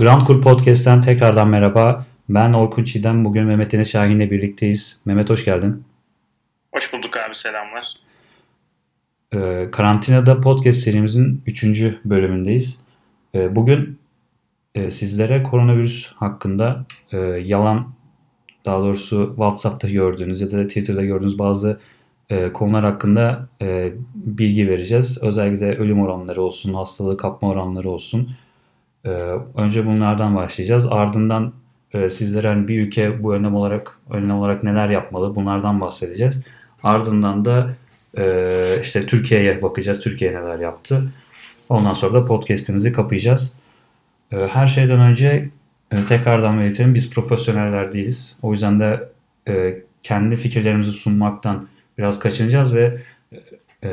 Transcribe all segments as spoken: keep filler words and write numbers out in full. GroundCore Podcast'ten tekrardan merhaba. Ben Orkun Çiğdem. Bugün Mehmet Deniz Şahin'le birlikteyiz. Mehmet hoş geldin. Hoş bulduk abi, selamlar. Ee, karantinada podcast serimizin üçüncü bölümündeyiz. Ee, bugün e, sizlere koronavirüs hakkında e, yalan, daha doğrusu WhatsApp'ta gördüğünüz ya da Twitter'da gördüğünüz bazı e, konular hakkında e, bilgi vereceğiz. Özellikle ölüm oranları olsun, hastalığı kapma oranları olsun. Ee, önce bunlardan başlayacağız. Ardından e, sizlere hani bir ülke bu önlem olarak önlem olarak neler yapmalı, bunlardan bahsedeceğiz. Ardından da e, işte Türkiye'ye bakacağız. Türkiye neler yaptı. Ondan sonra da podcast'imizi kapayacağız. E, her şeyden önce e, tekrardan belirtelim. Biz profesyoneller değiliz. O yüzden de e, kendi fikirlerimizi sunmaktan biraz kaçınacağız ve e,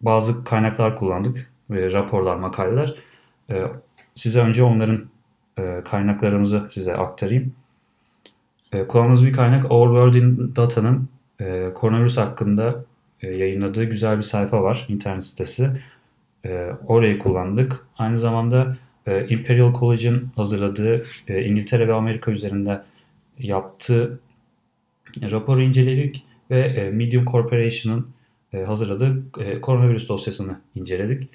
bazı kaynaklar kullandık. E, raporlar, makaleler. E, Size önce onların e, kaynaklarımızı size aktarayım. E, kullandığımız bir kaynak Our World in Data'nın e, koronavirüs hakkında e, yayınladığı güzel bir sayfa var. İnternet sitesi. E, orayı kullandık. Aynı zamanda e, Imperial College'in hazırladığı e, İngiltere ve Amerika üzerinde yaptığı raporu inceledik. Ve e, Medium Corporation'ın e, hazırladığı e, koronavirüs dosyasını inceledik.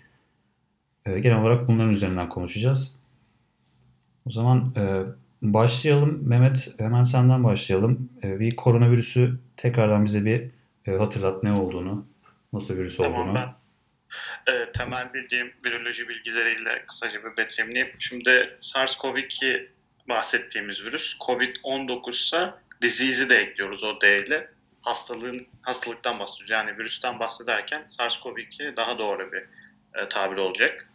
Genel olarak bunların üzerinden konuşacağız. O zaman e, başlayalım. Mehmet, hemen senden başlayalım. E, bir koronavirüsü tekrardan bize bir e, hatırlat, ne olduğunu, nasıl virüs tamam, olduğunu. Ben, e, temel bildiğim viroloji bilgileriyle kısaca bir betimleyeyim. Şimdi SARS-CoV iki bahsettiğimiz virüs, Covid on dokuz ise disease'i de ekliyoruz o D ile. Hastalığın, hastalıktan bahsediyoruz. Yani virüsten bahsederken SARS-CoV iki daha doğru bir e, tabir olacak.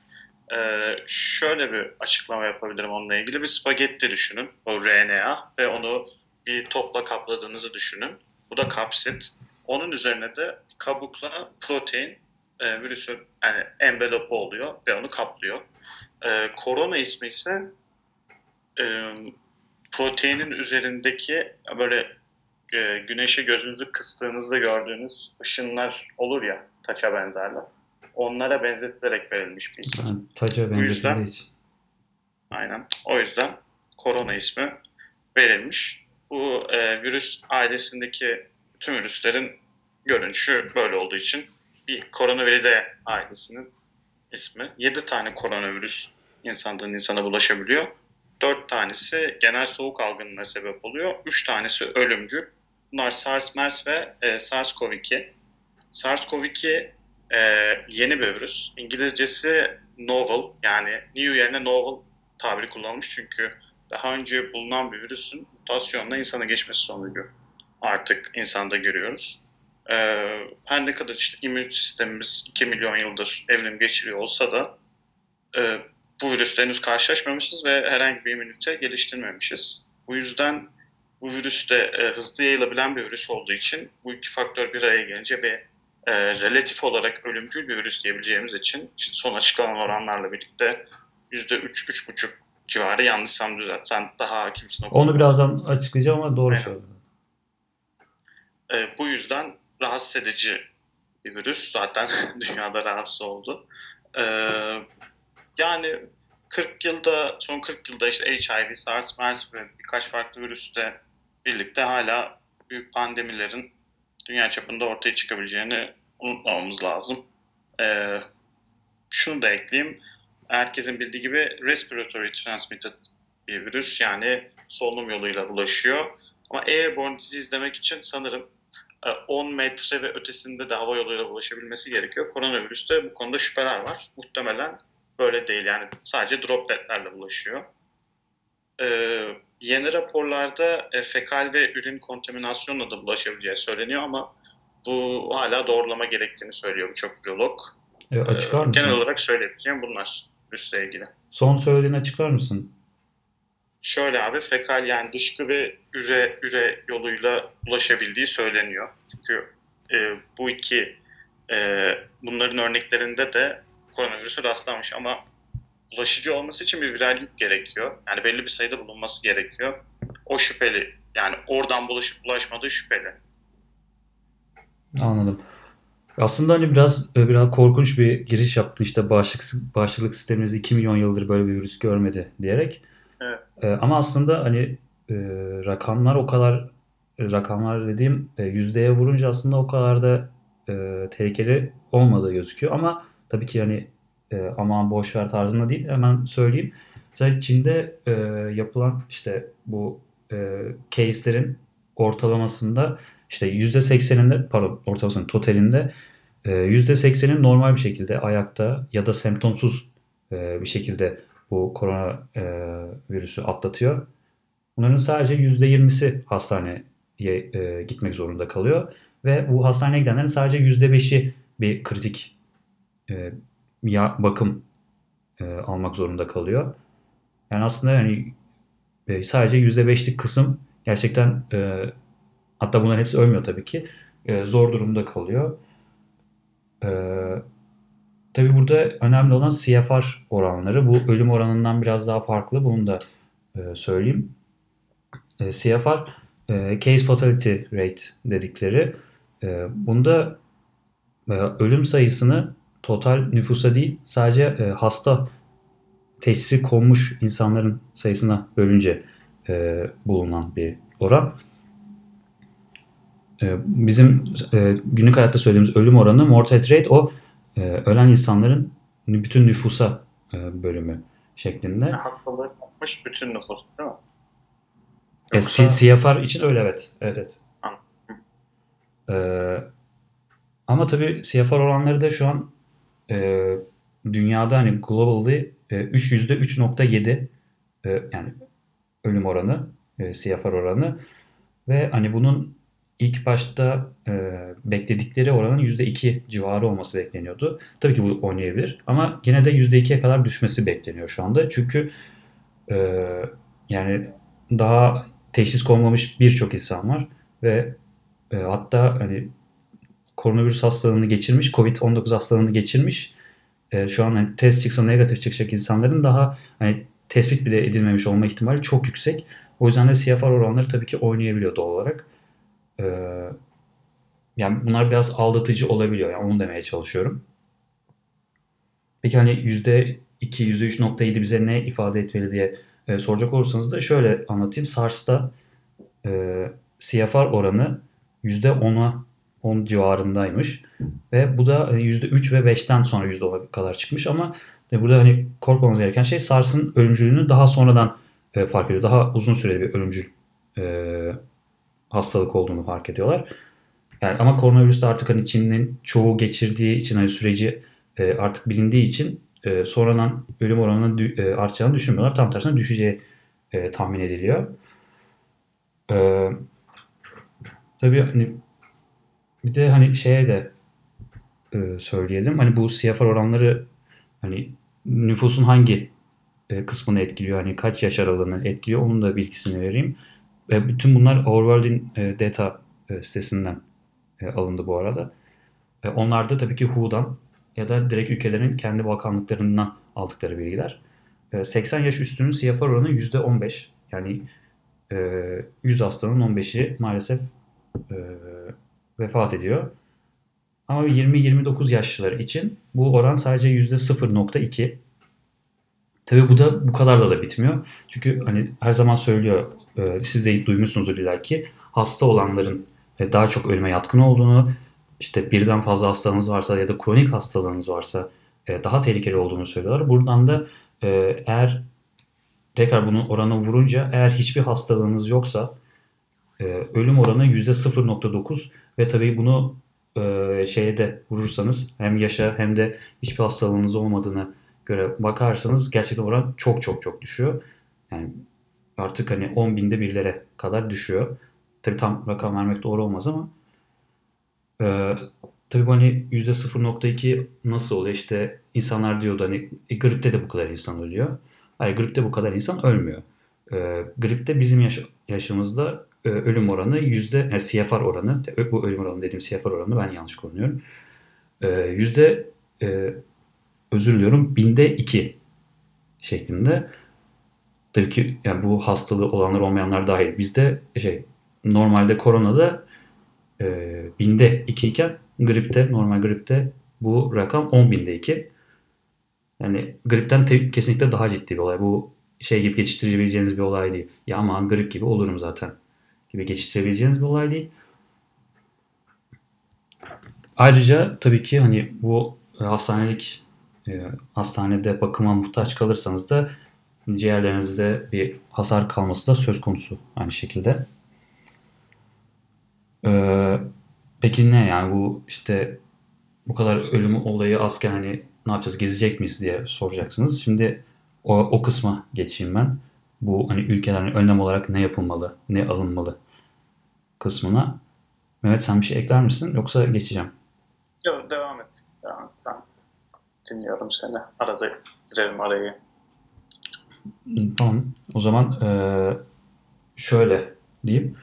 Ee, şöyle bir açıklama yapabilirim onunla ilgili. Bir spagetti düşünün, o R N A, ve onu bir topla kapladığınızı düşünün. Bu da kapsit. Onun üzerine de kabukla protein e, virüsün yani envelopu oluyor ve onu kaplıyor. Ee, korona ismi ise e, proteinin üzerindeki böyle e, güneşe gözünüzü kıstığınızda gördüğünüz ışınlar olur ya, taça benzerler. Onlara benzetilerek verilmiş bir isim. Yani, taca benzetildiği için. Aynen. O yüzden korona ismi verilmiş. Bu e, virüs ailesindeki tüm virüslerin görünüşü böyle olduğu için bir koronaviridae ailesinin ismi. yedi tane koronavirüs insandan insana bulaşabiliyor. dört tanesi genel soğuk algınlığına sebep oluyor. üç tanesi ölümcül. Bunlar SARS, MERS ve e, SARS-CoV iki. SARS-CoV iki Ee, yeni bir virüs. İngilizcesi novel, yani new yerine novel tabiri kullanılmış çünkü daha önce bulunan bir virüsün mutasyonla insana geçmesi sonucu artık insanda görüyoruz. Ee, her ne kadar işte immün sistemimiz iki milyon yıldır evrim geçiriyor olsa da e, bu virüsle henüz karşılaşmamışız ve herhangi bir immünite geliştirmemişiz. Bu yüzden bu virüs de e, hızlı yayılabilen bir virüs olduğu için bu iki faktör bir araya gelince bir E, relatif olarak ölümcül bir virüs diyebileceğimiz için işte son açıklanan oranlarla birlikte yüzde üç üç buçuk civarı, yanlışsam düzelt. Sen daha hakimsin. Onu birazdan açıklayacağım ama doğru evet. Söyledim. E, bu yüzden rahatsız edici bir virüs. Zaten dünyada rahatsız oldu. E, yani kırk yılda, son kırk yılda işte H I V, SARS, MERS ve birkaç farklı virüsle birlikte hala büyük pandemilerin dünya çapında ortaya çıkabileceğini unutmamamız lazım. Ee, şunu da ekleyeyim. Herkesin bildiği gibi respiratory transmitted bir virüs, yani solunum yoluyla bulaşıyor. Ama airborne disease demek için sanırım on metre ve ötesinde de hava yoluyla bulaşabilmesi gerekiyor. Koronavirüste bu konuda şüpheler var. Muhtemelen böyle değil, yani sadece dropletlerle bulaşıyor. Ee, yeni raporlarda e, fekal ve ürün kontaminasyonla da bulaşabileceği söyleniyor ama bu hala doğrulama gerektiğini söylüyor birçok virolog. E, açıklar ee, mısın? Genel olarak söyleyebileceğim bunlar virüsle ilgili. Son söylediğini açıklar mısın? Şöyle abi, fekal yani dışkı ve üre üre yoluyla bulaşabildiği söyleniyor. Çünkü e, bu iki e, bunların örneklerinde de koronavirüsü rastlanmış ama bulaşıcı olması için bir viral yük gerekiyor. Yani belli bir sayıda bulunması gerekiyor. O şüpheli. Yani oradan bulaşıp bulaşmadığı şüpheli. Anladım. Aslında hani biraz biraz korkunç bir giriş yaptı. İşte bağışıklık, bağışıklık sistemimiz iki milyon yıldır böyle bir virüs görmedi diyerek. Evet. E, ama aslında hani e, rakamlar o kadar rakamlar dediğim e, yüzdeye vurunca aslında o kadar da e, tehlikeli olmadığı gözüküyor. Ama tabii ki hani e, aman boşver tarzında değil. Hemen söyleyeyim. Mesela Çin'de e, yapılan işte bu e, case'lerin ortalamasında İşte yüzde sekseninde pardon ortalamasının totalinde yüzde seksenin normal bir şekilde ayakta ya da semptomsuz bir şekilde bu korona virüsü atlatıyor. Bunların sadece yüzde yirmisi hastaneye gitmek zorunda kalıyor. Ve bu hastaneye gidenlerin sadece yüzde beşi bir kritik bakım almak zorunda kalıyor. Yani aslında yani sadece yüzde beşlik kısım gerçekten... Hatta bunların hepsi ölmüyor tabii ki. Ee, zor durumda kalıyor. Ee, tabii burada önemli olan C F R oranları. Bu ölüm oranından biraz daha farklı. Bunu da e, söyleyeyim. E, C F R, e, Case Fatality Rate dedikleri. E, bunda e, ölüm sayısını total nüfusa değil, sadece e, hasta teşhisi konmuş insanların sayısına bölünce e, bulunan bir oran. Bizim günlük hayatta söylediğimiz ölüm oranı, mortality rate, o ölen insanların bütün nüfusa bölümü şeklinde. Yani hastalığı yapmış bütün nüfus değil mi? Yoksa... C F R için öyle evet. evet, evet. Ee, ama tabii C F R oranları da şu an e, dünyada hani globalde yüzde üç nokta yedi e, yani ölüm oranı, e, C F R oranı ve hani bunun İlk başta e, bekledikleri oranın yüzde iki civarı olması bekleniyordu. Tabii ki bu oynayabilir ama yine de yüzde ikiye kadar düşmesi bekleniyor şu anda. Çünkü e, yani daha teşhis konmamış birçok insan var ve e, hatta hani koronavirüs hastalığını geçirmiş, covid on dokuz hastalığını geçirmiş. E, şu an hani, test çıksa negatif çıkacak insanların daha hani tespit bile edilmemiş olma ihtimali çok yüksek. O yüzden de C F R oranları tabii ki oynayabiliyor doğal olarak. Yani bunlar biraz aldatıcı olabiliyor. Yani onu demeye çalışıyorum. Peki hani yüzde iki, yüzde üç nokta yedi bize ne ifade etmeli diye soracak olursanız da şöyle anlatayım. SARS'ta C F R oranı yüzde ona on civarındaymış. Ve bu da yüzde üç ve beşten sonra yüzde ona kadar çıkmış. Ama burada hani korkmamız gereken şey SARS'ın ölümcülüğünü daha sonradan fark ediyor. Daha uzun süreli bir ölümcül hastalık olduğunu fark ediyorlar. Yani ama koronavirüs de artık hani Çin'in çoğu geçirdiği için hani süreci e, artık bilindiği için e, sonradan ölüm oranının dü- e, artacağını düşünmüyorlar. Tam tersine düşeceği e, tahmin ediliyor. E, tabii hani bir de hani şeye de e, söyleyelim. Hani bu C F R oranları hani nüfusun hangi e, kısmını etkiliyor? Hani kaç yaş aralığını etkiliyor? Onun da bilgisini vereyim. Bütün bunlar Overworld'in data sitesinden alındı bu arada. Onlar da tabii ki W H O'dan ya da direkt ülkelerin kendi bakanlıklarından aldıkları bilgiler. seksen yaş üstünün C F R oranı yüzde on beş. Yani yüz hastanın on beşi maalesef vefat ediyor. Ama yirmi yirmi dokuz yaşlılar için bu oran sadece yüzde sıfır nokta iki. Tabii bu da bu kadarla da bitmiyor. Çünkü hani her zaman söylüyor, siz de duymuşsunuzdur illaki, hasta olanların daha çok ölüme yatkın olduğunu, işte birden fazla hastalığınız varsa ya da kronik hastalığınız varsa daha tehlikeli olduğunu söylüyorlar. Buradan da eğer tekrar bunun oranı vurunca, eğer hiçbir hastalığınız yoksa ölüm oranı yüzde sıfır nokta dokuz ve tabii bunu şeye de vurursanız, hem yaşa hem de hiçbir hastalığınız olmadığına göre bakarsanız gerçekten oran çok çok çok düşüyor. Yani artık hani on binde birlere kadar düşüyor. Tabii tam rakam vermek doğru olmaz ama ee, tabii bu hani yüzde sıfır nokta iki nasıl oluyor? İşte insanlar diyordu hani e, gripte de bu kadar insan ölüyor. Hayır, gripte bu kadar insan ölmüyor. Ee, gripte bizim yaş- yaşımızda e, ölüm oranı yüzde, yani C F R oranı, bu ölüm oranı dediğim C F R oranı, ben yanlış kullanıyorum. E, yüzde e, özür diliyorum binde iki şeklinde. Tabii ki yani bu hastalığı olanlar olmayanlar dahil. Bizde şey normalde koronada e, binde iki iken Gripte, normal gripte bu rakam on binde iki. Yani gripten te- kesinlikle daha ciddi bir olay. Bu şey gibi geçiştirebileceğiniz bir olay değil. Ya aman grip gibi olurum zaten gibi geçiştirebileceğiniz bir olay değil. Ayrıca tabii ki hani bu hastanelik, e, hastanede bakıma muhtaç kalırsanız da ciğerlerinizde bir hasar kalması da söz konusu aynı şekilde. Ee, peki ne yani bu işte bu kadar ölüm olayı azken hani ne yapacağız, gezecek miyiz diye soracaksınız. Şimdi o, o kısma geçeyim ben. Bu hani ülkelerin önlem olarak ne yapılmalı, ne alınmalı kısmına. Mehmet sen bir şey ekler misin yoksa geçeceğim? Yok devam et. Devam et. Ben dinliyorum seni. Arada girelim arayı. Tamam. O zaman e, şöyle diyeyim.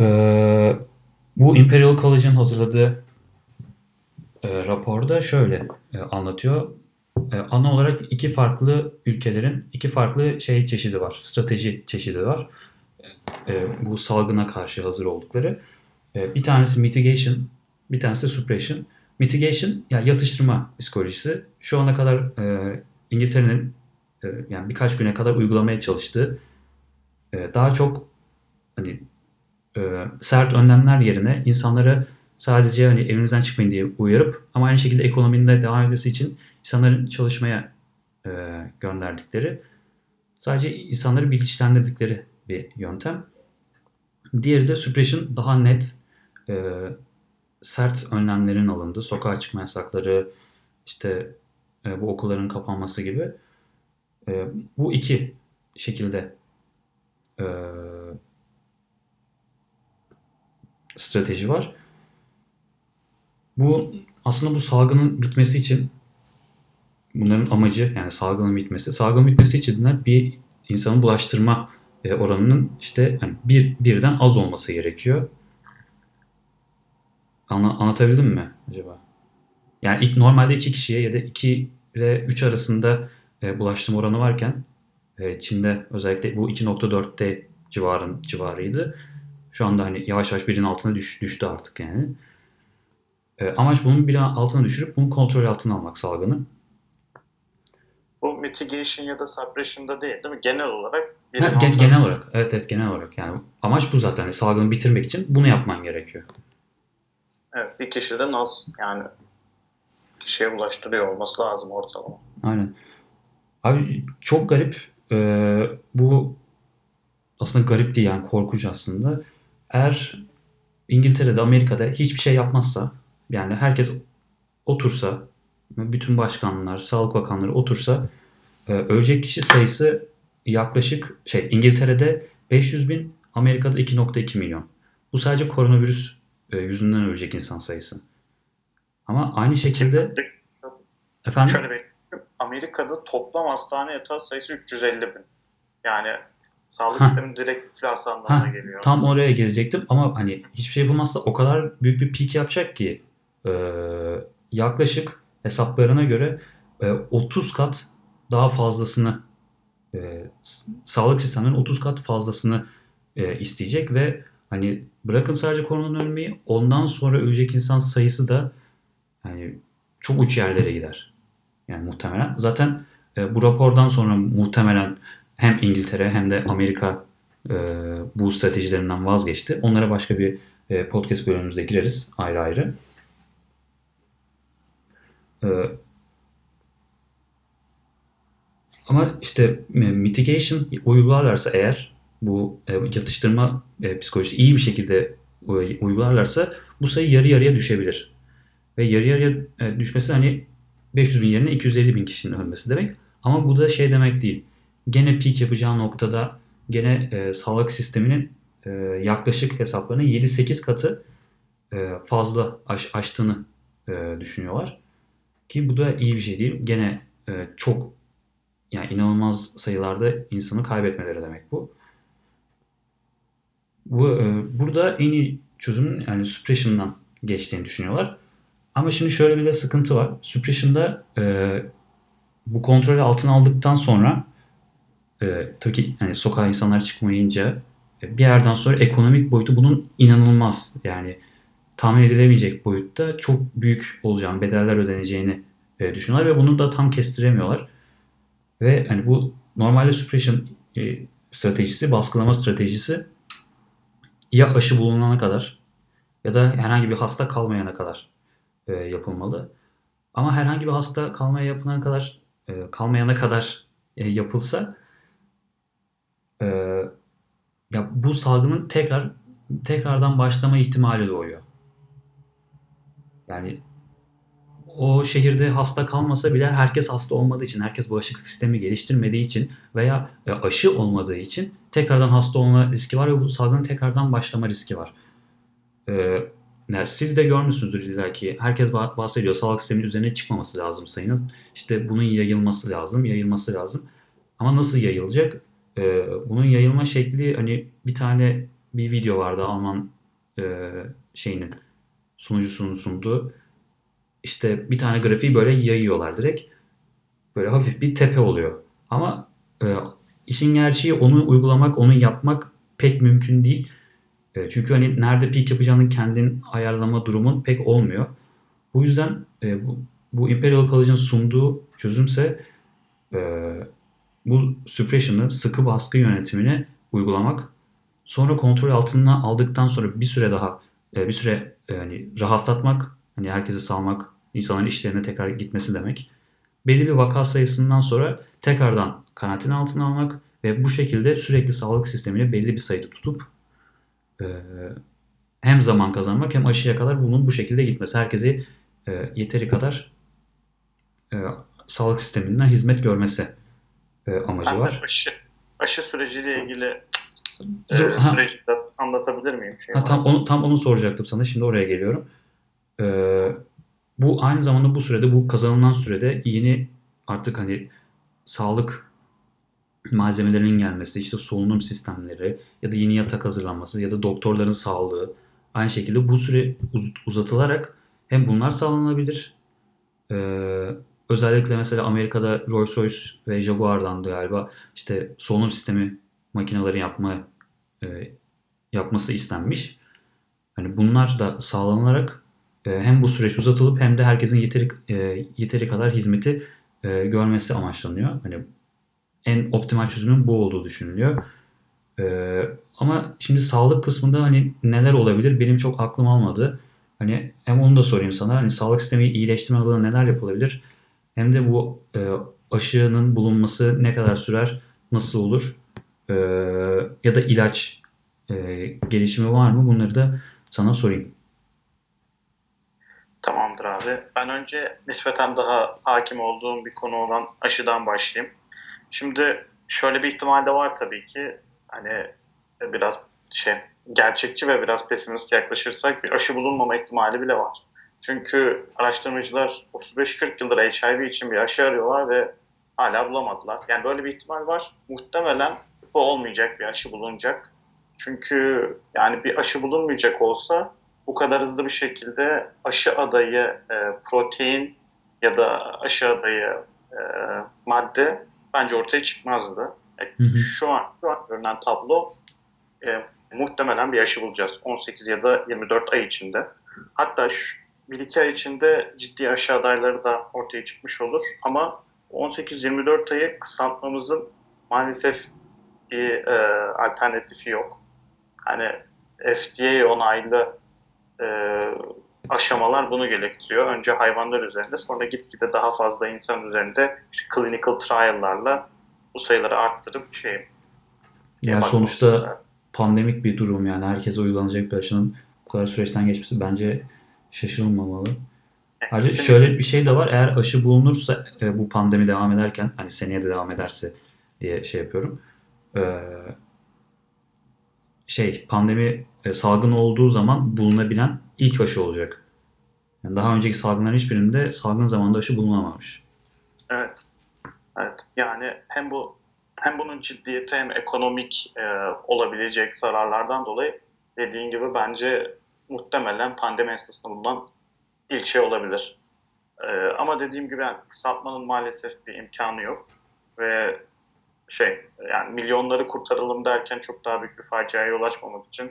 E, bu Imperial College'in hazırladığı e, raporda şöyle e, anlatıyor. E, ana olarak iki farklı ülkelerin iki farklı şey çeşidi var. Strateji çeşidi var. E, bu salgına karşı hazır oldukları. E, bir tanesi mitigation, bir tanesi de suppression. Mitigation yani yatıştırma psikolojisi. Şu ana kadar e, İngiltere'nin e, yani birkaç güne kadar uygulamaya çalıştığı e, daha çok hani e, sert önlemler yerine insanları sadece hani evinizden çıkmayın diye uyarıp ama aynı şekilde ekonominin de devam etmesi için insanların çalışmaya e, gönderdikleri, sadece insanları bilinçlendirdikleri bir yöntem. Diğeri de suppression, daha net e, sert önlemlerin alındığı, sokağa çıkma yasakları, işte e, bu okulların kapanması gibi e, bu iki şekilde e, strateji var. Bu aslında bu salgının bitmesi için bunların amacı, yani salgının bitmesi, salgının bitmesi için de bir insanın bulaştırma oranının işte yani bir, birden az olması gerekiyor. Anla, anlatabildim mi acaba? Yani ilk normalde iki kişiye ya da iki ile üç arasında e, bulaştırma oranı varken e, Çin'de özellikle bu iki virgül dörtte civarın civarıydı. Şu anda hani yavaş yavaş birin altına düş, düştü artık yani. E, amaç bunun birin altına düşürüp bunu kontrol altına almak, salgını. Bu mitigation ya da suppression'da değil değil mi? Genel olarak. Ha, gen- genel olarak. Evet evet genel olarak. Yani amaç bu zaten. Yani salgını bitirmek için bunu yapman gerekiyor. Evet, bir kişiden az yani kişiye bulaştırıyor olması lazım ortalama. Aynen. Abi çok garip. Ee, bu aslında garip değil yani, korkunç aslında. Eğer İngiltere'de, Amerika'da hiçbir şey yapmazsa, yani herkes otursa, bütün başkanlar, sağlık bakanları otursa, ölecek kişi sayısı yaklaşık şey İngiltere'de beş yüz bin, Amerika'da iki virgül iki milyon. Bu sadece koronavirüs yüzünden ölecek insan sayısı. Ama aynı şekilde efendim şöyle bir, Amerika'da toplam hastane yatağı sayısı üç yüz elli bin. Yani sağlık ha. sistemi direkt iflas anlamına ha. geliyor. Tam oraya gelecektim ama hani hiçbir şey bulmazsa o kadar büyük bir peak yapacak ki e, yaklaşık hesaplarına göre otuz kat daha fazlasını, sağlık sistemlerinin otuz kat fazlasını isteyecek ve hani bırakın sadece koronadan ölmeyi, ondan sonra ölecek insan sayısı da yani çok uç yerlere gider. Yani muhtemelen. Zaten bu rapordan sonra muhtemelen hem İngiltere hem de Amerika bu stratejilerinden vazgeçti. Onlara başka bir podcast bölümümüzde gireriz ayrı ayrı. Ama işte mitigation uygularlarsa, eğer bu yatıştırma psikolojisi iyi bir şekilde uygularlarsa bu sayı yarı yarıya düşebilir. Ve yarı yarıya düşmesi hani beş yüz bin yerine iki yüz elli bin kişinin ölmesi demek. Ama bu da şey demek değil. Gene peak yapacağı noktada gene sağlık sisteminin yaklaşık hesaplarının yedi sekiz katı fazla aş- aştığını düşünüyorlar. Ki bu da iyi bir şey değil. Gene e, çok yani inanılmaz sayılarda insanı kaybetmeleri demek bu. Bu e, burada en iyi çözümün yani suppression'dan geçtiğini düşünüyorlar. Ama şimdi şöyle bir de sıkıntı var. Suppression'da e, bu kontrolü altına aldıktan sonra e, tabii ki yani sokağa insanlar çıkmayınca e, bir yerden sonra ekonomik boyutu bunun inanılmaz. Yani tahmin edilemeyecek boyutta çok büyük olacağını, bedeller ödeneceğini e, düşünüyorlar ve bunu da tam kestiremiyorlar. Ve hani bu normalde suppression e, stratejisi, baskılama stratejisi ya aşı bulunana kadar ya da herhangi bir hasta kalmayana kadar e, yapılmalı. Ama herhangi bir hasta kalmaya yapılana kadar e, kalmayana kadar e, yapılsa e, ya bu salgının tekrar tekrardan başlama ihtimali doğuyor. Yani o şehirde hasta kalmasa bile herkes hasta olmadığı için, herkes bağışıklık sistemi geliştirmediği için veya aşı olmadığı için tekrardan hasta olma riski var ve bu salgının tekrardan başlama riski var. Ee, yani siz de görmüşsünüzdür illaki, herkes bahsediyor sağlık sisteminin üzerine çıkmaması lazım sayınız. İşte bunun yayılması lazım, yayılması lazım. Ama nasıl yayılacak? Ee, bunun yayılma şekli, hani bir tane bir video vardı Alman e, şeyinin sunucusunun sunduğu. İşte bir tane grafiği böyle yayıyorlar direkt. Böyle hafif bir tepe oluyor. Ama e, işin gerçeği onu uygulamak, onu yapmak pek mümkün değil. E, çünkü hani nerede peak yapacağını kendin ayarlama durumun pek olmuyor. Bu yüzden e, bu, bu Imperial College'ın sunduğu çözümse e, bu suppression'ı, sıkı baskı yönetimini uygulamak. Sonra kontrol altına aldıktan sonra bir süre daha e, bir süre e, hani rahatlatmak. Hani herkesi salmak, insanların işlerine tekrar gitmesi demek. Belli bir vaka sayısından sonra tekrardan karantina altına almak ve bu şekilde sürekli sağlık sistemini belli bir sayıda tutup e, hem zaman kazanmak hem aşıya kadar bunun bu şekilde gitmesi. Herkesi e, yeteri kadar e, sağlık sisteminden hizmet görmesi e, amacı var. Aşı, aşı süreciyle ilgili e, süreci anlatabilir miyim? Şey ha, tam, onu, tam onu soracaktım sana. Şimdi oraya geliyorum. Ee, bu aynı zamanda bu sürede, bu kazanılan sürede yeni artık hani sağlık malzemelerinin gelmesi, işte solunum sistemleri ya da yeni yatak hazırlanması ya da doktorların sağlığı, aynı şekilde bu süre uz- uzatılarak hem bunlar sağlanabilir. Ee, özellikle mesela Amerika'da Rolls-Royce ve Jaguar'dan da galiba işte solunum sistemi makineleri yapma e, yapması istenmiş. Hani bunlar da sağlanarak hem bu süreç uzatılıp hem de herkesin yeteri e, yeteri kadar hizmeti e, görmesi amaçlanıyor. Hani en optimal çözümün bu olduğu düşünülüyor. E, ama şimdi sağlık kısmında hani neler olabilir? Benim çok aklım almadı. Hani hem onu da sorayım sana. Hani sağlık sistemi iyileştirme adına neler yapılabilir? Hem de bu e, aşının bulunması ne kadar sürer? Nasıl olur? E, ya da ilaç e, gelişimi var mı? Bunları da sana sorayım. Tamamdır abi. Ben önce nispeten daha hakim olduğum bir konu olan aşıdan başlayayım. Şimdi şöyle bir ihtimal de var tabii ki, hani biraz şey gerçekçi ve biraz pesimist yaklaşırsak bir aşı bulunmama ihtimali bile var. Çünkü araştırmacılar otuz beş kırk yıldır H I V için bir aşı arıyorlar ve hala bulamadılar. Yani böyle bir ihtimal var. Muhtemelen bu olmayacak, bir aşı bulunacak. Çünkü yani bir aşı bulunmayacak olsa bu kadar hızlı bir şekilde aşı adayı e, protein ya da aşı adayı e, madde bence ortaya çıkmazdı. Hı hı. Şu an şu an görünen tablo e, muhtemelen bir aşı bulacağız on sekiz ya da yirmi dört ay içinde. Hatta bir iki ay içinde ciddi aşı adayları da ortaya çıkmış olur ama on sekiz yirmi dört ayı kısaltmamızın maalesef bir e, alternatifi yok. Hani F D A onaylı E, aşamalar bunu gerektiriyor. Önce hayvanlar üzerinde, sonra gitgide daha fazla insan üzerinde işte clinical trial'larla bu sayıları arttırıp şey. Yani sonuçta olsa, pandemik bir durum, yani herkese uygulanacak bir aşının bu kadar süreçten geçmesi bence şaşırılmamalı. Evet, ayrıca kesinlikle. Şöyle bir şey de var. Eğer aşı bulunursa e, bu pandemi devam ederken, hani seneye de devam ederse diye şey yapıyorum. E, şey pandemi salgın olduğu zaman bulunabilen ilk aşı olacak. Yani daha önceki salgınların hiçbirinde salgın zamanında aşı bulunamamış. Evet. Evet. Yani hem bu hem bunun ciddiyeti hem ekonomik e, olabilecek zararlardan dolayı dediğin gibi bence muhtemelen pandemi esnasında bulunan ilk şey olabilir. E, ama dediğim gibi yani kısaltmanın maalesef bir imkanı yok ve şey yani milyonları kurtaralım derken çok daha büyük bir faciaya yol açmamak için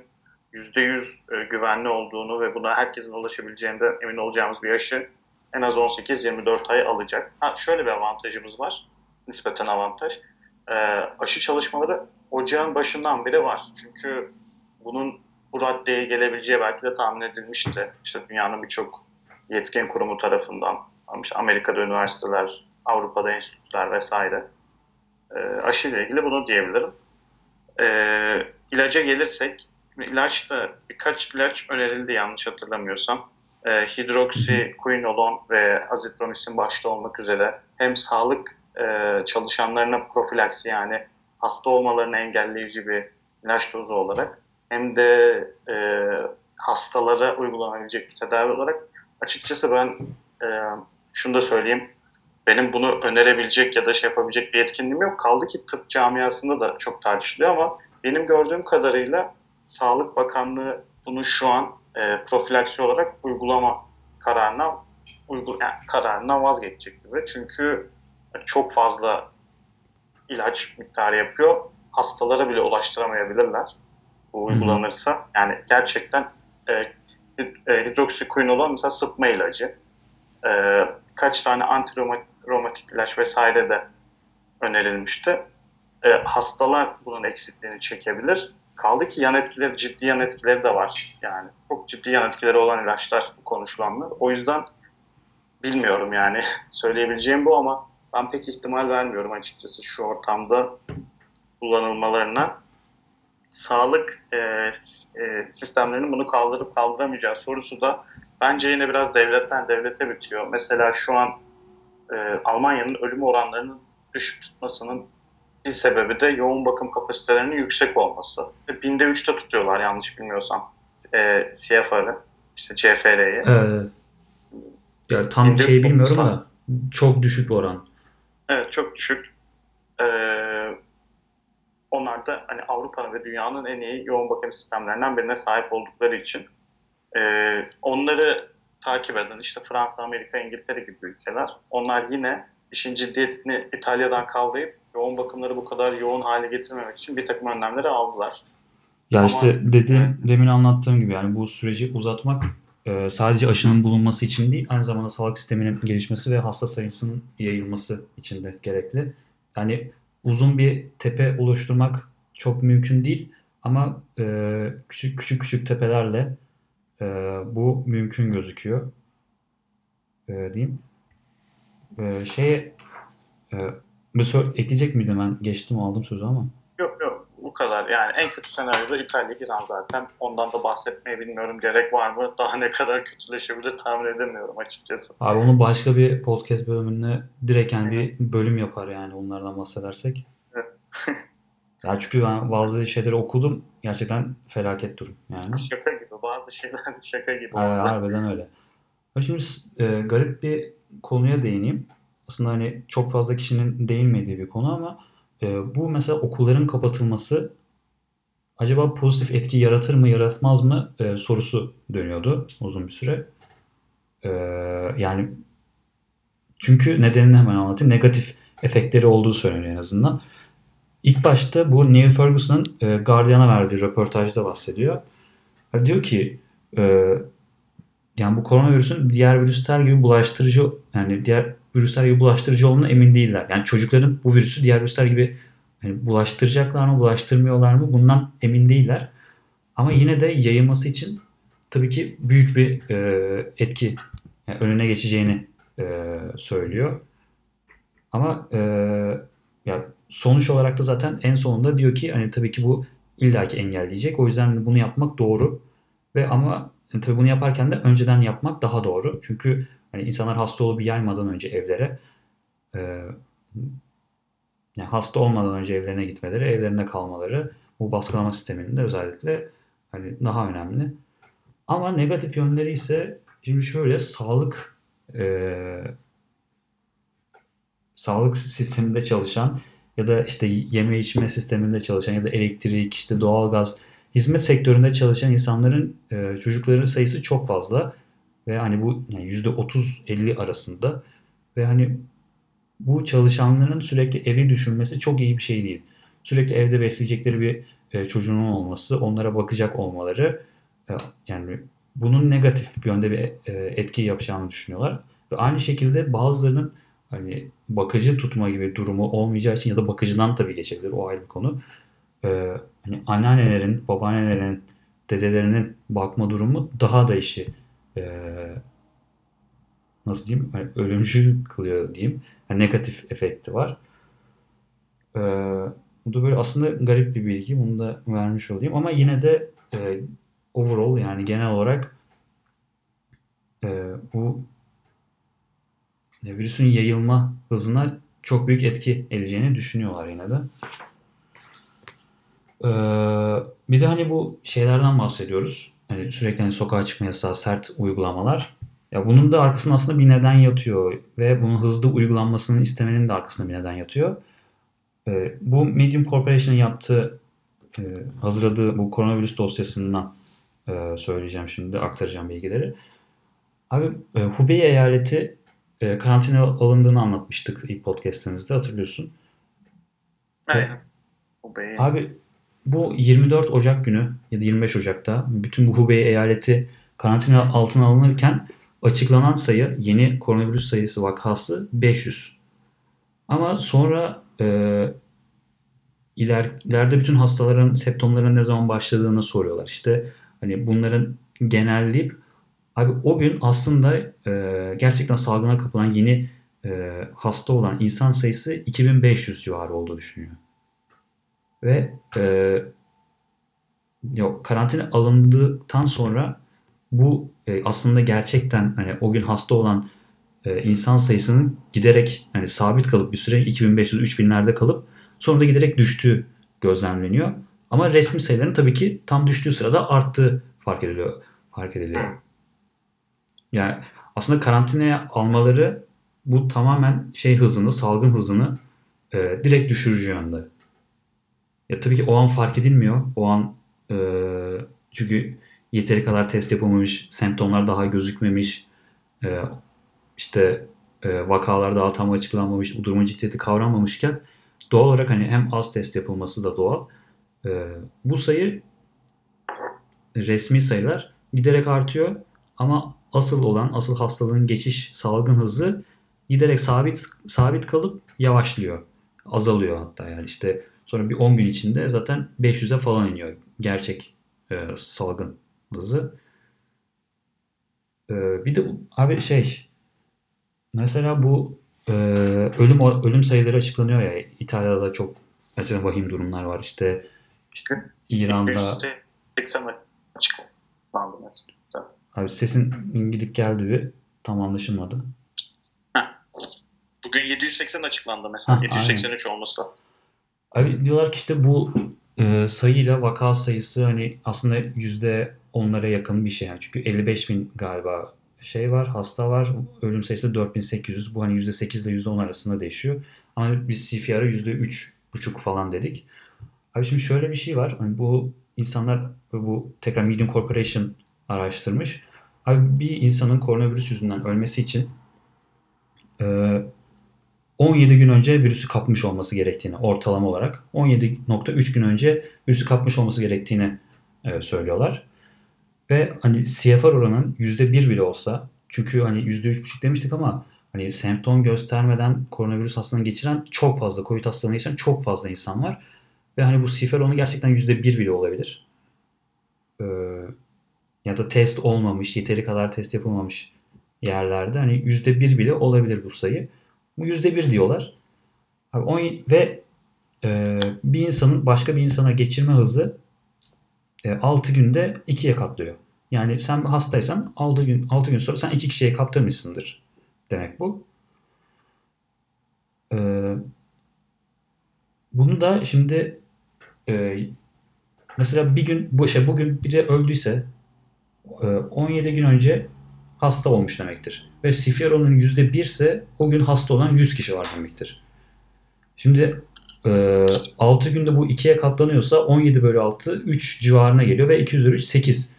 yüzde yüz güvenli olduğunu ve buna herkesin ulaşabileceğinden emin olacağımız bir aşı en az on sekiz yirmi dört ay alacak. Ha, şöyle bir avantajımız var, nispeten avantaj. E, aşı çalışmaları ocağın başından beri var. Çünkü bunun bu raddeye gelebileceği belki de tahmin edilmişti. İşte dünyanın birçok yetkin kurumu tarafından, işte Amerika'da üniversiteler, Avrupa'da enstitüler vesaire. E, aşıyla ilgili bunu diyebilirim. E, ilaca gelirsek, ilaç da birkaç ilaç önerildi yanlış hatırlamıyorsam. E, hidroksiquinolon ve azitromisin başta olmak üzere hem sağlık e, çalışanlarına profilaksi, yani hasta olmalarını engelleyici bir ilaç dozu olarak, hem de e, hastalara uygulanabilecek bir tedavi olarak, açıkçası ben e, şunu da söyleyeyim, benim bunu önerebilecek ya da şey yapabilecek bir yetkinliğim yok. Kaldı ki tıp camiasında da çok tartışılıyor ama benim gördüğüm kadarıyla Sağlık Bakanlığı bunu şu an e, profilaksi olarak uygulama kararına, uygul- yani kararına vazgeçecek gibi. Çünkü çok fazla ilaç miktarı yapıyor. Hastalara bile ulaştıramayabilirler bu uygulanırsa. Yani gerçekten e, hidroksiquinolon mesela sıtma ilacı. E, kaç tane antiromatik ilaç vesaire de önerilmişti. E, hastalar bunun eksikliğini çekebilir. Kaldı ki yan etkileri, ciddi yan etkileri de var. Yani çok ciddi yan etkileri olan ilaçlar konuşulanlar. O yüzden bilmiyorum yani. Söyleyebileceğim bu ama ben pek ihtimal vermiyorum açıkçası şu ortamda kullanılmalarına. Sağlık e, e, sistemlerinin bunu kaldırıp kaldıramayacağı sorusu da bence yine biraz devletten devlete bitiyor. Mesela şu an e, Almanya'nın ölüm oranlarının düşük tutmasının bir sebebi de yoğun bakım kapasitelerinin yüksek olması. Binde üçte tutuyorlar yanlış bilmiyorsam e, C F R'ı, işte C F R'yi. Ee, yani tam binde şey bilmiyorum da çok düşük bir oran. Evet, çok düşük. E, onlar da hani Avrupa'nın ve dünyanın en iyi yoğun bakım sistemlerinden birine sahip oldukları için e, onları takip eden işte Fransa, Amerika, İngiltere gibi ülkeler, onlar yine işin ciddiyetini İtalya'dan kavrayıp yoğun bakımları bu kadar yoğun hale getirmemek için bir takım önlemleri aldılar. Ya Ama işte dediğim, demin anlattığım gibi yani bu süreci uzatmak e, sadece aşının bulunması için değil, aynı zamanda sağlık sisteminin gelişmesi ve hasta sayısının yayılması için de gerekli. Yani uzun bir tepe oluşturmak çok mümkün değil ama e, küçük küçük küçük tepelerle e, bu mümkün gözüküyor. E, diyeyim. E, şey... E, Bir soru ekleyecek miydim ben? Geçtim aldım sözü ama. Yok yok bu kadar. Yani en kötü senaryoda İtalya giren zaten. Ondan da bahsetmeyi bilmiyorum. Gerek var mı? Daha ne kadar kötüleşebilir tahmin edemiyorum açıkçası. Abi onu başka bir podcast bölümüne direkt yani bir bölüm yapar yani onlardan bahsedersek. Evet. Ya çünkü ben bazı şeyleri okudum. Gerçekten felaket durum yani. Şaka gibi. Bazı şeyler şaka gibi. Evet, harbiden öyle. Şimdi e, garip bir konuya değineyim. Aslında hani çok fazla kişinin değinmediği bir konu ama e, bu mesela okulların kapatılması acaba pozitif etki yaratır mı yaratmaz mı e, sorusu dönüyordu uzun bir süre. E, yani çünkü nedenini hemen anlatayım. Negatif efektleri olduğu söyleniyor en azından. İlk başta bu Neil Ferguson'ın e, Guardian'a verdiği röportajda bahsediyor. Diyor ki e, yani bu koronavirüsün diğer virüsler gibi bulaştırıcı yani diğer virüsler gibi bulaştırıcı olduğuna emin değiller. Yani çocukların bu virüsü diğer virüsler gibi yani bulaştıracaklar mı, bulaştırmıyorlar mı bundan emin değiller. Ama yine de yayılması için tabii ki büyük bir e, etki yani önüne geçeceğini e, söylüyor. Ama e, yani sonuç olarak da zaten en sonunda diyor ki hani tabii ki bu illaki engelleyecek. O yüzden bunu yapmak doğru. Ve ama yani tabii bunu yaparken de önceden yapmak daha doğru. Çünkü yani insanlar hasta olup yaymadan önce evlere, e, yani hasta olmadan önce evlerine gitmeleri, evlerinde kalmaları bu baskılama sisteminin de özellikle hani daha önemli. Ama negatif yönleri ise şimdi şöyle sağlık e, sağlık sisteminde çalışan ya da işte yeme içme sisteminde çalışan ya da elektrik, işte doğalgaz, hizmet sektöründe çalışan insanların e, çocukların sayısı çok fazla. Ve hani bu yani yüzde otuz elli arasında ve hani bu çalışanların sürekli evi düşünmesi çok iyi bir şey değil. Sürekli evde besleyecekleri bir e, çocuğunun olması, onlara bakacak olmaları, e, yani bunun negatif bir yönde bir e, etki yapacağını düşünüyorlar. Ve aynı şekilde bazılarının hani bakıcı tutma gibi durumu olmayacağı için ya da bakıcıdan tabii geçebilir, o ayrı bir konu. Ee, hani anneannelerin, babaannelerin, dedelerinin bakma durumu daha da işi e, nasıl diyeyim, hani ölümcül kılıyor diyeyim. Yani negatif efekti var. Ee, bu da böyle aslında garip bir bilgi. Bunu da vermiş olayım. Ama yine de e, overall, yani genel olarak e, bu virüsün yayılma hızına çok büyük etki edeceğini düşünüyorlar yine de. Ee, bir de hani bu şeylerden bahsediyoruz. Hani sürekli hani sokağa çıkma yasağı, sert uygulamalar. Ya bunun da arkasında aslında bir neden yatıyor ve bunun hızlı uygulanmasını istemenin de arkasında bir neden yatıyor. Ee, bu Medium Corporation'ın yaptığı, e, hazırladığı bu koronavirüs dosyasından e, söyleyeceğim şimdi, aktaracağım bilgileri. Abi e, Hubei eyaleti e, karantina alındığını anlatmıştık ilk podcast'imizde, hatırlıyorsun. Aynen. Hubei. Abi bu yirmi dört Ocak günü ya da yirmi beş Ocak'ta bütün bu Hubei eyaleti karantina altına alınırken açıklanan sayı, yeni koronavirüs sayısı vakası beş yüz. Ama sonra e, iler, ileride bütün hastaların semptomların ne zaman başladığını soruyorlar. İşte hani bunların genelleyip abi o gün aslında e, gerçekten salgına kapılan yeni e, hasta olan insan sayısı iki bin beş yüz civarı olduğu düşünülüyor. Ve e, yok, karantina alındıktan sonra bu e, aslında gerçekten hani o gün hasta olan e, insan sayısının giderek hani sabit kalıp bir süre iki bin beş yüz üç binlerde kalıp sonra da giderek düştüğü gözlemleniyor. Ama resmi sayıların tabii ki tam düştüğü sırada arttığı fark ediliyor. Fark ediliyor. Yani aslında karantinaya almaları bu tamamen şey hızını, salgın hızını e, direkt düşürücü yönde. Ya tabii ki o an fark edilmiyor. O an e, çünkü yeteri kadar test yapılmamış, semptomlar daha gözükmemiş, e, işte e, vakalar daha tam açıklanmamış, bu durumun ciddiyeti kavranmamışken doğal olarak hani hem az test yapılması da doğal. E, bu sayı, resmi sayılar giderek artıyor ama asıl olan, asıl hastalığın geçiş, salgın hızı giderek sabit sabit kalıp yavaşlıyor. Azalıyor hatta, yani işte sonra bir on gün içinde zaten beş yüze falan iniyor gerçek e, salgın hızı. E, bir de abi şey, mesela bu e, ölüm ölüm sayıları açıklanıyor ya, İtalya'da çok mesela vahim durumlar var, işte işte İran'da seksen açıklandı mesela. Abi sesin gidip geldi bir, tam anlaşılmadı. Heh. Bugün yedi yüz seksen açıklandı mesela. Heh, yedi yüz seksen üç aynen. Olması lazım. Abi diyorlar ki işte bu e, sayıyla vaka sayısı hani aslında yüzde onlara yakın bir şey. Yani çünkü elli beş bin galiba şey var, hasta var. Ölüm sayısı dört bin sekiz yüz. Bu hani yüzde sekiz ile yüzde on arasında değişiyor. Ama biz C F R'a yüzde üç buçuk falan dedik. Abi şimdi şöyle bir şey var. Hani bu insanlar, bu tekrar Medium Corporation araştırmış. Abi bir insanın koronavirüs yüzünden ölmesi için e, on yedi gün önce virüsü kapmış olması gerektiğini, ortalama olarak on yedi virgül üç gün önce virüsü kapmış olması gerektiğini e, söylüyorlar. Ve hani C F R oranının yüzde bir bile olsa, çünkü hani yüzde üç buçuk demiştik ama hani semptom göstermeden koronavirüs hastalığını geçiren çok fazla, Covid hastalığını geçiren çok fazla insan var. Ve hani bu C F R oranı gerçekten yüzde bir bile olabilir. Ee, ya da test olmamış, yeteri kadar test yapılmamış yerlerde hani yüzde bir bile olabilir bu sayı. Bu yüzde bir diyorlar. Abi on, ve e, bir insanın başka bir insana geçirme hızı e, altı günde ikiye katlıyor. Yani sen hastaysan altı gün altı gün sonra sen iki kişiye kaptırmışsındır demek bu. E, bunu da şimdi e, mesela bir gün bu şey bugün biri öldüyse e, on yedi gün önce hasta olmuş demektir. Ve Sifero'nun yüzde bir ise o gün hasta olan yüz kişi var demektir. Şimdi e, altı günde bu ikiye katlanıyorsa on yedi bölü altı üç civarına geliyor ve iki üzeri üç sekiz.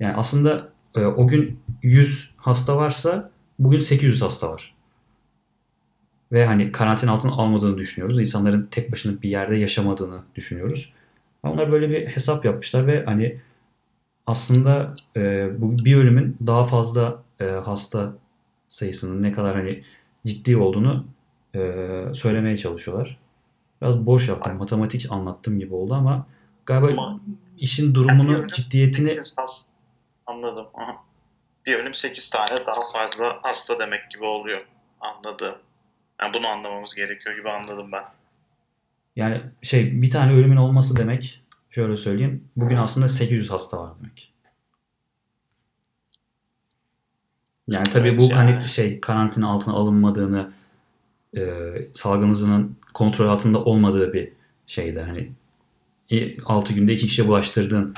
Yani aslında e, o gün yüz hasta varsa bugün sekiz yüz hasta var. Ve hani karantina altına almadığını düşünüyoruz. İnsanların tek başına bir yerde yaşamadığını düşünüyoruz. Onlar böyle bir hesap yapmışlar ve hani aslında e, bu bir ölümün daha fazla e, hasta sayısının ne kadar hani ciddi olduğunu e, söylemeye çalışıyorlar. Biraz boş yaptım, matematik anlattığım gibi oldu ama galiba ama işin durumunu, ciddiyetini... Anladım. Aha. Bir ölüm sekiz tane daha fazla hasta demek gibi oluyor. Anladım. Yani bunu anlamamız gerekiyor gibi anladım ben. Yani şey, bir tane ölümün olması demek, şöyle söyleyeyim, bugün aslında sekiz yüz hasta var demek. Yani tabii bu hani şey, karantina altına alınmadığını, e, salgınızın kontrol altında olmadığı bir şeyde hani altı günde iki kişiye bulaştırdığın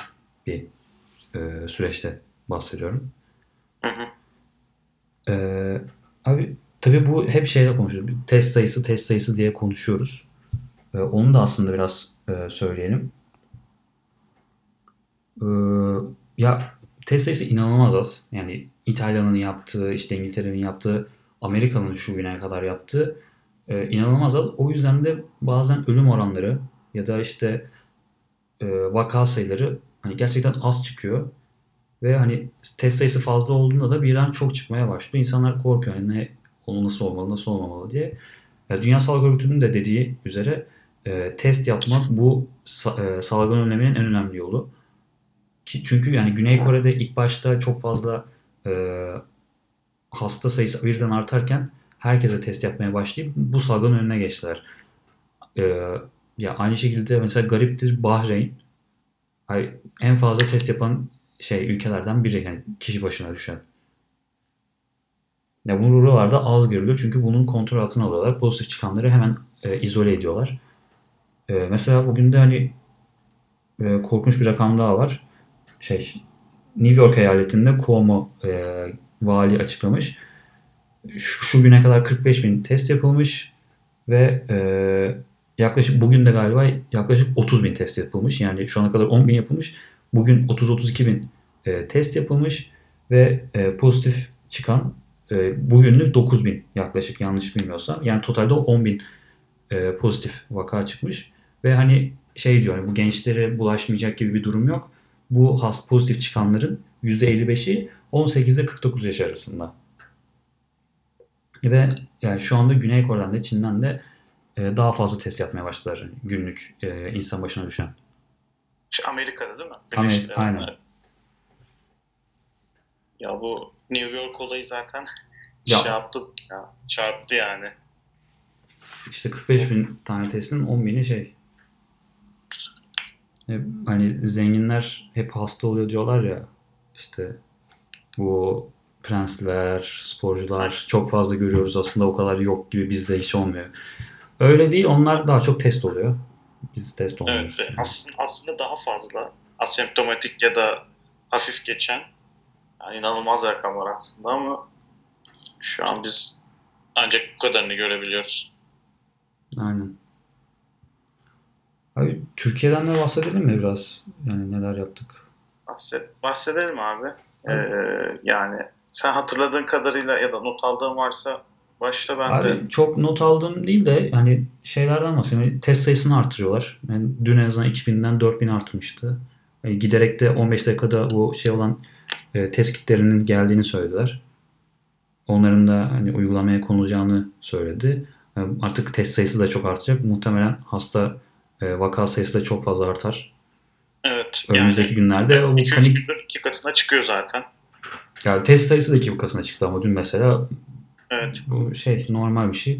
bir e, süreçte bahsediyorum. Hı hı. E, abi tabii bu hep şeyle konuşuyoruz. Test sayısı, test sayısı diye konuşuyoruz. E, onu da aslında biraz e, söyleyelim. E, ya test sayısı inanılmaz az. Yani İtalya'nın yaptığı, işte İngiltere'nin yaptığı, Amerika'nın şu güne kadar yaptığı e, inanılmaz az. O yüzden de bazen ölüm oranları ya da işte e, vaka sayıları hani gerçekten az çıkıyor. Ve hani test sayısı fazla olduğunda da birden çok çıkmaya başlıyor. İnsanlar korkuyor. Yani ne, onu nasıl olmalı, nasıl olmamalı diye. Yani Dünya Sağlık Örgütü'nün de dediği üzere e, test yapmak bu e, salgın önleminin en önemli yolu. Ki, çünkü yani Güney Kore'de ilk başta çok fazla e, hasta sayısı birden artarken herkese test yapmaya başlayıp bu salgının önüne geçtiler. E, ya aynı şekilde mesela gariptir Bahreyn. Yani en fazla test yapan şey ülkelerden biri, yani kişi başına düşen. Ya bu buralarda az görülüyor çünkü bunun kontrol altına alıyorlar. Pozitif çıkanları hemen e, izole ediyorlar. E, mesela bugün de hani e, korkunç bir rakam daha var. Şey, New York eyaletinde Cuomo e, vali açıklamış. Şu, şu güne kadar kırk beş bin test yapılmış ve e, yaklaşık bugün de galiba yaklaşık otuz bin test yapılmış. Yani şu ana kadar on bin yapılmış. Bugün otuz otuz iki bin e, test yapılmış ve e, pozitif çıkan e, bugünlük dokuz bin yaklaşık, yanlış bilmiyorsam. Yani totalde on bin e, pozitif vaka çıkmış. Ve hani şey diyor, hani bu gençlere bulaşmayacak gibi bir durum yok. Bu has, pozitif çıkanların yüzde elli beşi on sekiz ile kırk dokuz yaş arasında. Ve yani şu anda Güney Kore'den de Çin'den de e, daha fazla test yapmaya başladılar. Yani günlük e, insan başına düşen. Amerika'da değil mi? Amerika, aynen. Ya bu New York olayı zaten ya. şey yaptı, ya, çarptı yani. İşte kırk beş bin tane testin on bini şey, hep hani zenginler hep hasta oluyor diyorlar ya, işte bu prensler, sporcular çok fazla görüyoruz aslında o kadar yok gibi, bizde hiç olmuyor. Öyle değil, onlar daha çok test oluyor. Biz test olmuyoruz. Evet, yani. aslında, aslında daha fazla asemptomatik ya da hafif geçen, yani inanılmaz rakamlar aslında ama şu an biz ancak bu kadarını görebiliyoruz. Aynen. Abi Türkiye'den de bahsedelim mi biraz? Yani neler yaptık? Bahset, bahsedelim abi. Ee, yani sen hatırladığın kadarıyla ya da not aldığın varsa başta ben abi, de... Çok not aldığım değil de hani şeylerden bahsediyorum. Yani test sayısını artırıyorlar. Yani dün en azından iki binden dört bine artmıştı. Yani giderek de on beş dakikada bu şey olan e, test kitlerinin geldiğini söylediler. Onların da hani uygulamaya konulacağını söyledi. Yani artık test sayısı da çok artacak. Muhtemelen hasta e, vaka sayısı da çok fazla artar. Evet. Önümüzdeki yani, günlerde yani, bu iki, panik... iki katına çıkıyor zaten. Yani test sayısı da iki katına çıktı ama dün mesela... Evet. Bu şey normal bir şey.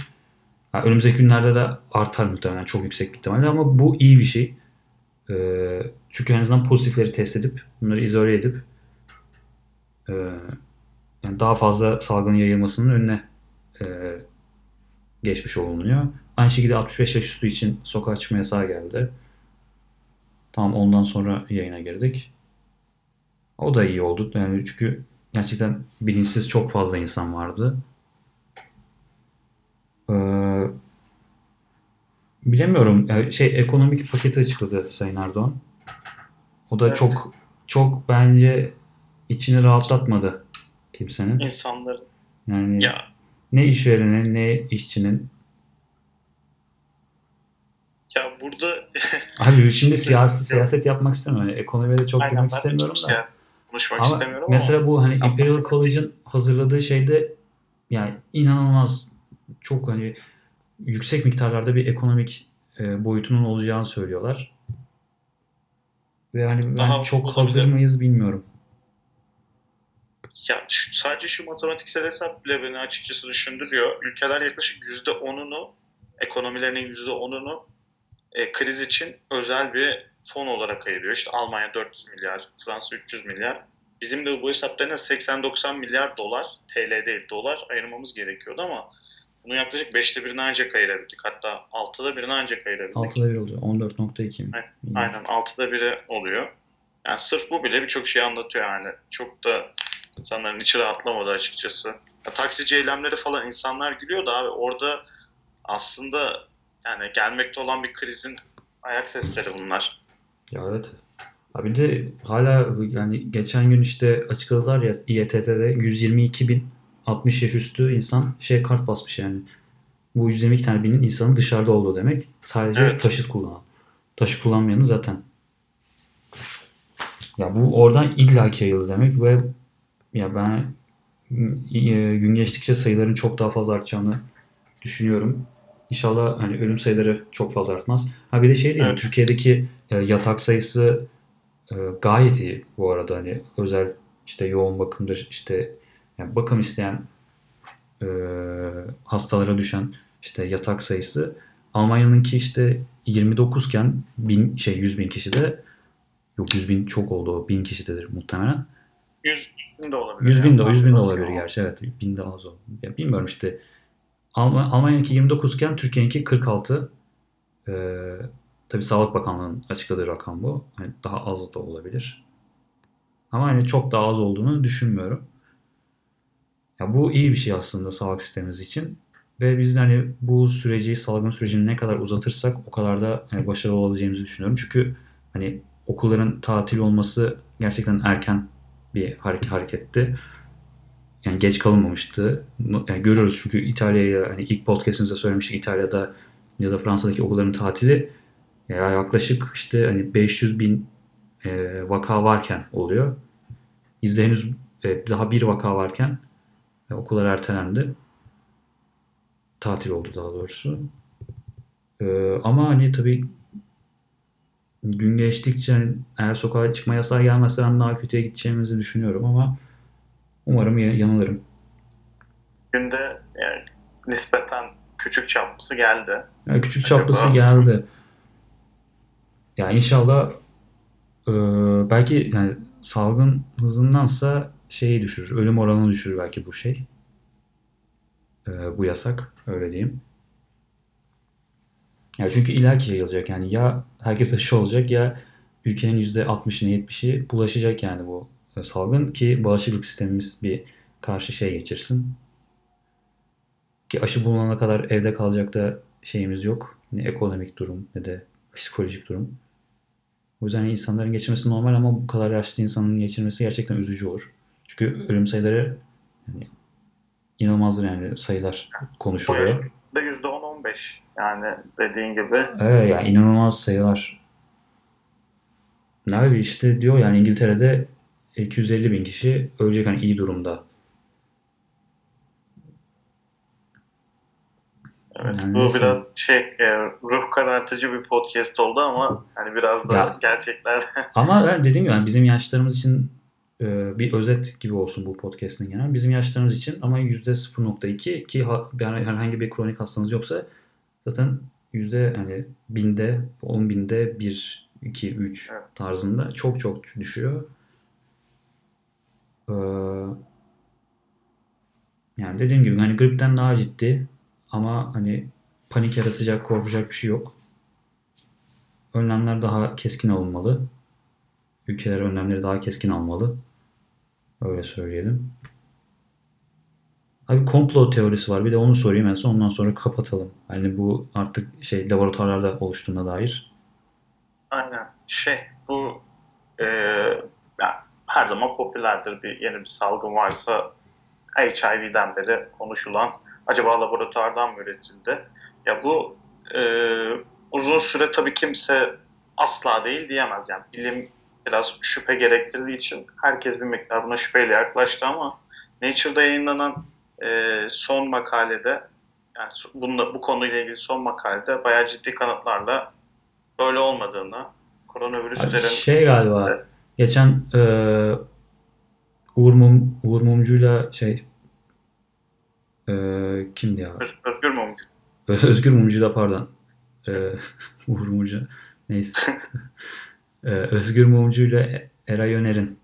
Yani önümüzdeki günlerde de artar muhtemelen, çok yüksek bir ihtimalle ama bu iyi bir şey. Ee, çünkü en azından pozitifleri test edip bunları izole edip e, yani daha fazla salgının yayılmasının önüne e, geçmiş olunuyor. Aynı şekilde altmış beş yaş üstü için sokağa çıkma yasağı geldi. Tamam, ondan sonra yayına girdik. O da iyi oldu. Yani çünkü gerçekten bilinçsiz çok fazla insan vardı. Ee, bilemiyorum. Yani şey, ekonomik paketi açıkladı Sayın Erdoğan. O da evet. çok çok bence içini rahatlatmadı kimsenin. İnsanların. Yani ya. Ne işverenin ne işçinin. Ya ya burada... Abi şimdi siyasi, siyaset yapmak istemiyorum. Yani ekonomiye de çok aynen, girmek istemiyorum çok da. Konuşmak ama istemiyorum mesela ama... bu hani Imperial College'ın hazırladığı şeyde yani inanılmaz çok hani yüksek miktarlarda bir ekonomik e, boyutunun olacağını söylüyorlar. Ve hani ben çok hazır mıyız bilmiyorum. Ya şu, sadece şu matematiksel hesap bile beni açıkçası düşündürüyor. Ülkeler yaklaşık yüzde onunu, ekonomilerinin yüzde onunu e, kriz için özel bir fon olarak ayırıyor. İşte Almanya dört yüz milyar, Fransa üç yüz milyar. Bizim de bu hesaplarına seksen doksan milyar dolar, T L değil dolar ayırmamız gerekiyordu ama bunu yaklaşık beşte birini ancak ayırabildik. Hatta altıda birini ancak ayırabildik. altıda bir oluyor. on dört virgül iki. Aynen altıda biri oluyor. Yani sırf bu bile birçok şey anlatıyor yani. Çok da insanların içi rahatlamadı açıkçası. Ya, taksici eylemleri falan insanlar gülüyor da abi orada aslında yani gelmekte olan bir krizin ayak sesleri bunlar. Ya evet. Abi de hala yani geçen gün işte açıkladılar ya İETT'de yüz yirmi iki bin altmış yaş üstü insan şey kart basmış yani. Bu yüz yirmi iki tane binin insanın dışarıda olduğu demek. Sadece evet. Taşıt kullanan. Taşıt kullanmayanı zaten. Ya bu oradan illaki yayıldı demek ve ya ben gün geçtikçe sayıların çok daha fazla artacağını düşünüyorum. İnşallah hani ölüm sayıları çok fazla artmaz. Ha bir de şey değil, evet. Türkiye'deki yatak sayısı gayet iyi bu arada hani özel işte yoğun bakımdır işte yani bakım isteyen e, hastalara düşen işte yatak sayısı Almanya'nınki işte yirmi dokuz iken bin şey yüz bin kişide yok yüz bin çok oldu bin kişidedir muhtemelen. yüz bin de olabilir. yüz bin de yani. yüz bin de olabilir gerçi evet bin de az oldu. Yani bilmiyorum işte Alm- Almanya'nınki yirmi dokuz iken Türkiye'ninki kırk altı. E, Tabii Sağlık Bakanlığı'nın açıkladığı rakam bu. Yani daha az da olabilir. Ama hani çok daha az olduğunu düşünmüyorum. Ya bu iyi bir şey aslında sağlık sistemimiz için. Ve biz hani bu süreci, salgın sürecini ne kadar uzatırsak o kadar da hani başarılı olabileceğimizi düşünüyorum. Çünkü hani okulların tatil olması gerçekten erken bir hareketti. Yani geç kalınmamıştı. Yani görüyoruz çünkü İtalya'ya hani ilk podcast'imizde söylemiştik İtalya'da ya da Fransa'daki okulların tatili ya yaklaşık işte hani beş yüz bin e, vaka varken oluyor. Bizde henüz e, daha bir vaka varken e, okullar ertelendi. Tatil oldu daha doğrusu. E, ama hani tabii gün geçtikçe hani, eğer sokağa çıkma yasağı gelmezse ben daha kötüye gideceğimizi düşünüyorum ama umarım yanılırım. Günde yani nispeten küçük çaplısı geldi. Yani küçük acaba... çaplısı geldi. Ya inşallah e, belki yani salgın hızındansa şeyi düşürür, ölüm oranını düşürür belki bu şey. E, bu yasak, öyle diyeyim. Ya çünkü illaki yayılacak yani ya herkes aşı olacak ya ülkenin yüzde altmışını yetmişi bulaşacak yani bu salgın ki bağışıklık sistemimiz bir karşı şey geçirsin. Ki aşı bulunana kadar evde kalacak da şeyimiz yok. Ne ekonomik durum ne de psikolojik durum. O yüzden insanların geçirmesi normal ama bu kadar yaşlı insanın geçirmesi gerçekten üzücü olur. Çünkü ölüm sayıları yani, inanılmazdır yani sayılar konuşuluyor. yüzde on on beş yani dediğin gibi. Evet yani inanılmaz sayılar. Abi işte diyor yani İngiltere'de iki yüz elli bin kişi ölecek hani iyi durumda. Evet yani bu biraz şey ruh karartıcı bir podcast oldu ama hani biraz da ya, gerçekler. Ama ben dediğim gibi yani bizim yaşlarımız için bir özet gibi olsun bu podcast'ın genel. Bizim yaşlarımız için ama yüzde sıfır virgül iki ki herhangi bir kronik hastanız yoksa zaten yüzde hani binde on binde bir iki üç tarzında çok çok düşüyor. Yani dediğim gibi hani gripten daha ciddi. Ama hani panik yaratacak, korkacak bir şey yok. Önlemler daha keskin alınmalı. Ülkeler önlemleri daha keskin almalı. Öyle söyleyelim. Abi komplo teorisi var. Bir de onu sorayım en son. Ondan sonra kapatalım. Hani bu artık şey laboratuvarlarda oluştuğuna dair. Aynen. Şey bu e, yani her zaman popülerdir. Bir, yeni bir salgın varsa H I V'den beri konuşulan acaba laboratuvardan mı üretildi? Ya bu e, uzun süre tabii kimse asla değil diyemez. Yani bilim biraz şüphe gerektirdiği için herkes bir miktar buna şüpheyle yaklaştı ama Nature'da yayınlanan e, son makalede, yani bununla, bu konuyla ilgili son makalede bayağı ciddi kanıtlarla böyle olmadığını, koronavirüslerin... Şey galiba, de, geçen e, Uğur, Mum, Uğur Mumcu'yla şey... E, kimdi ya? Öz, Özgür Mumcu. Özgür Mumcu'yla pardon. E, Uğur Mumcu. Neyse. e, Özgür Mumcu'yla Eray Öner'in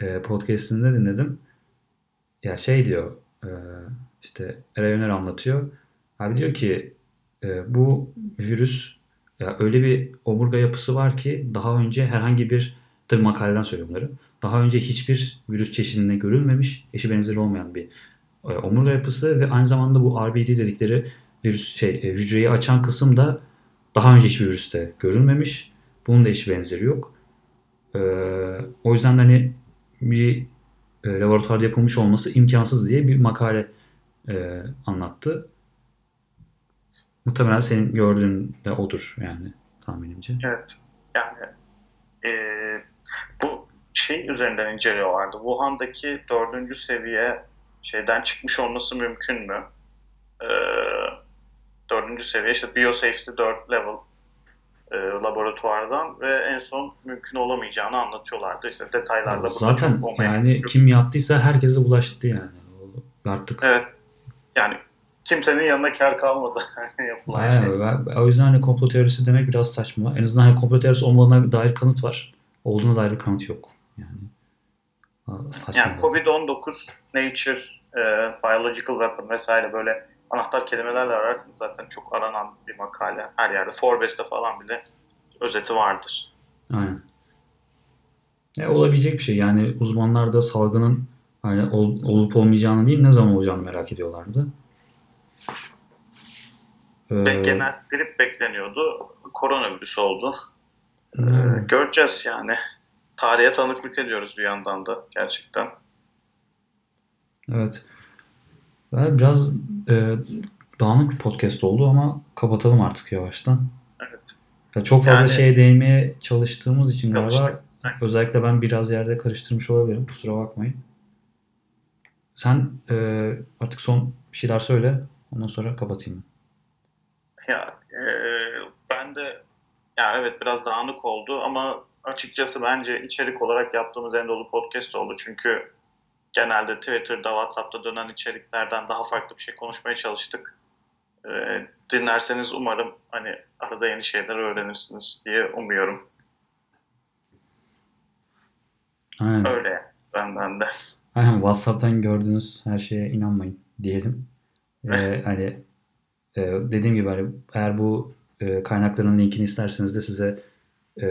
e, podcast'inde dinledim. Ya şey diyor, e, işte Eray Öner anlatıyor. Abi diyor ki e, bu virüs... Ya öyle bir omurga yapısı var ki daha önce herhangi bir, tabii makaleden söylüyorum bunları, daha önce hiçbir virüs çeşidinde görülmemiş, eşi benzeri olmayan bir e, omurga yapısı ve aynı zamanda bu R B D dedikleri virüs şey e, hücreyi açan kısım da daha önce hiçbir virüste görülmemiş. Bunun da eşi benzeri yok. E, o yüzden hani bir e, laboratuvarda yapılmış olması imkansız diye bir makale e, anlattı. Muhtemelen senin gördüğün de odur yani tahminimce. Evet. Yani e, bu şey üzerinden inceliyorlardı. Wuhan'daki dördüncü seviye şeyden çıkmış olması mümkün mü? E, dördüncü seviye işte Biosafety dört level e, laboratuvardan ve en son mümkün olamayacağını anlatıyorlardı. İşte detaylarla. Zaten yani kim yaptıysa herkese bulaştı yani. Artık. Evet. Yani kimsenin yanına kar kalmadı yapılan yani, şey. Ben, o yüzden hani komplo teorisi demek biraz saçma. En azından hani komplo teorisi olmadığına dair kanıt var. Olduğuna dair bir kanıt yok. Yani, saçma yani covid on dokuz, Nature, e, Biological Weapon vesaire böyle anahtar kelimelerle ararsınız zaten çok aranan bir makale. Her yerde Forbes'te falan bile özeti vardır. Aynen. E, olabilecek bir şey. Yani uzmanlar da salgının hani, ol, olup olmayacağını değil ne zaman olacağını merak ediyorlardı. Ee, genel grip bekleniyordu. Koronavirüs oldu. Ee, göreceğiz yani. Tarihe tanıklık ediyoruz bir yandan da gerçekten. Evet. Biraz e, dağınık bir podcast oldu ama kapatalım artık yavaştan. Evet. Ya çok fazla yani, şeye değinmeye çalıştığımız için galiba özellikle ben biraz yerde karıştırmış olabilirim. Kusura bakmayın. Sen e, artık son bir şeyler söyle. Ondan sonra kapatayım. Ya e, ben de ya evet biraz dağınık oldu ama açıkçası bence içerik olarak yaptığımız en dolu podcast oldu. Çünkü genelde Twitter'da, WhatsApp'ta dönen içeriklerden daha farklı bir şey konuşmaya çalıştık. E, dinlerseniz umarım hani arada yeni şeyler öğrenirsiniz diye umuyorum. Aynen. Öyle benden de. Aynen, WhatsApp'tan gördüğünüz her şeye inanmayın diyelim. Ee, hani e, dediğim gibi hani, eğer bu e, kaynakların linkini isterseniz de size e,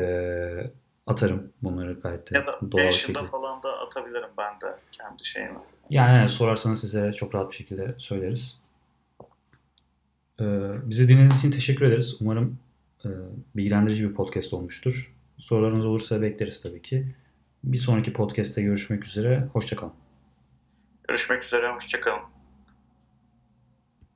atarım bunları gayet de doğal bir şekilde. Ya da falan da atabilirim ben de kendi şeyimi. Yani, yani sorarsanız size çok rahat bir şekilde söyleriz. E, bizi dinlediğiniz için teşekkür ederiz. Umarım e, bilgilendirici bir podcast olmuştur. Sorularınız olursa bekleriz tabii ki. Bir sonraki podcast'te görüşmek üzere. Hoşça kalın. Görüşmek üzere. Hoşça kalın.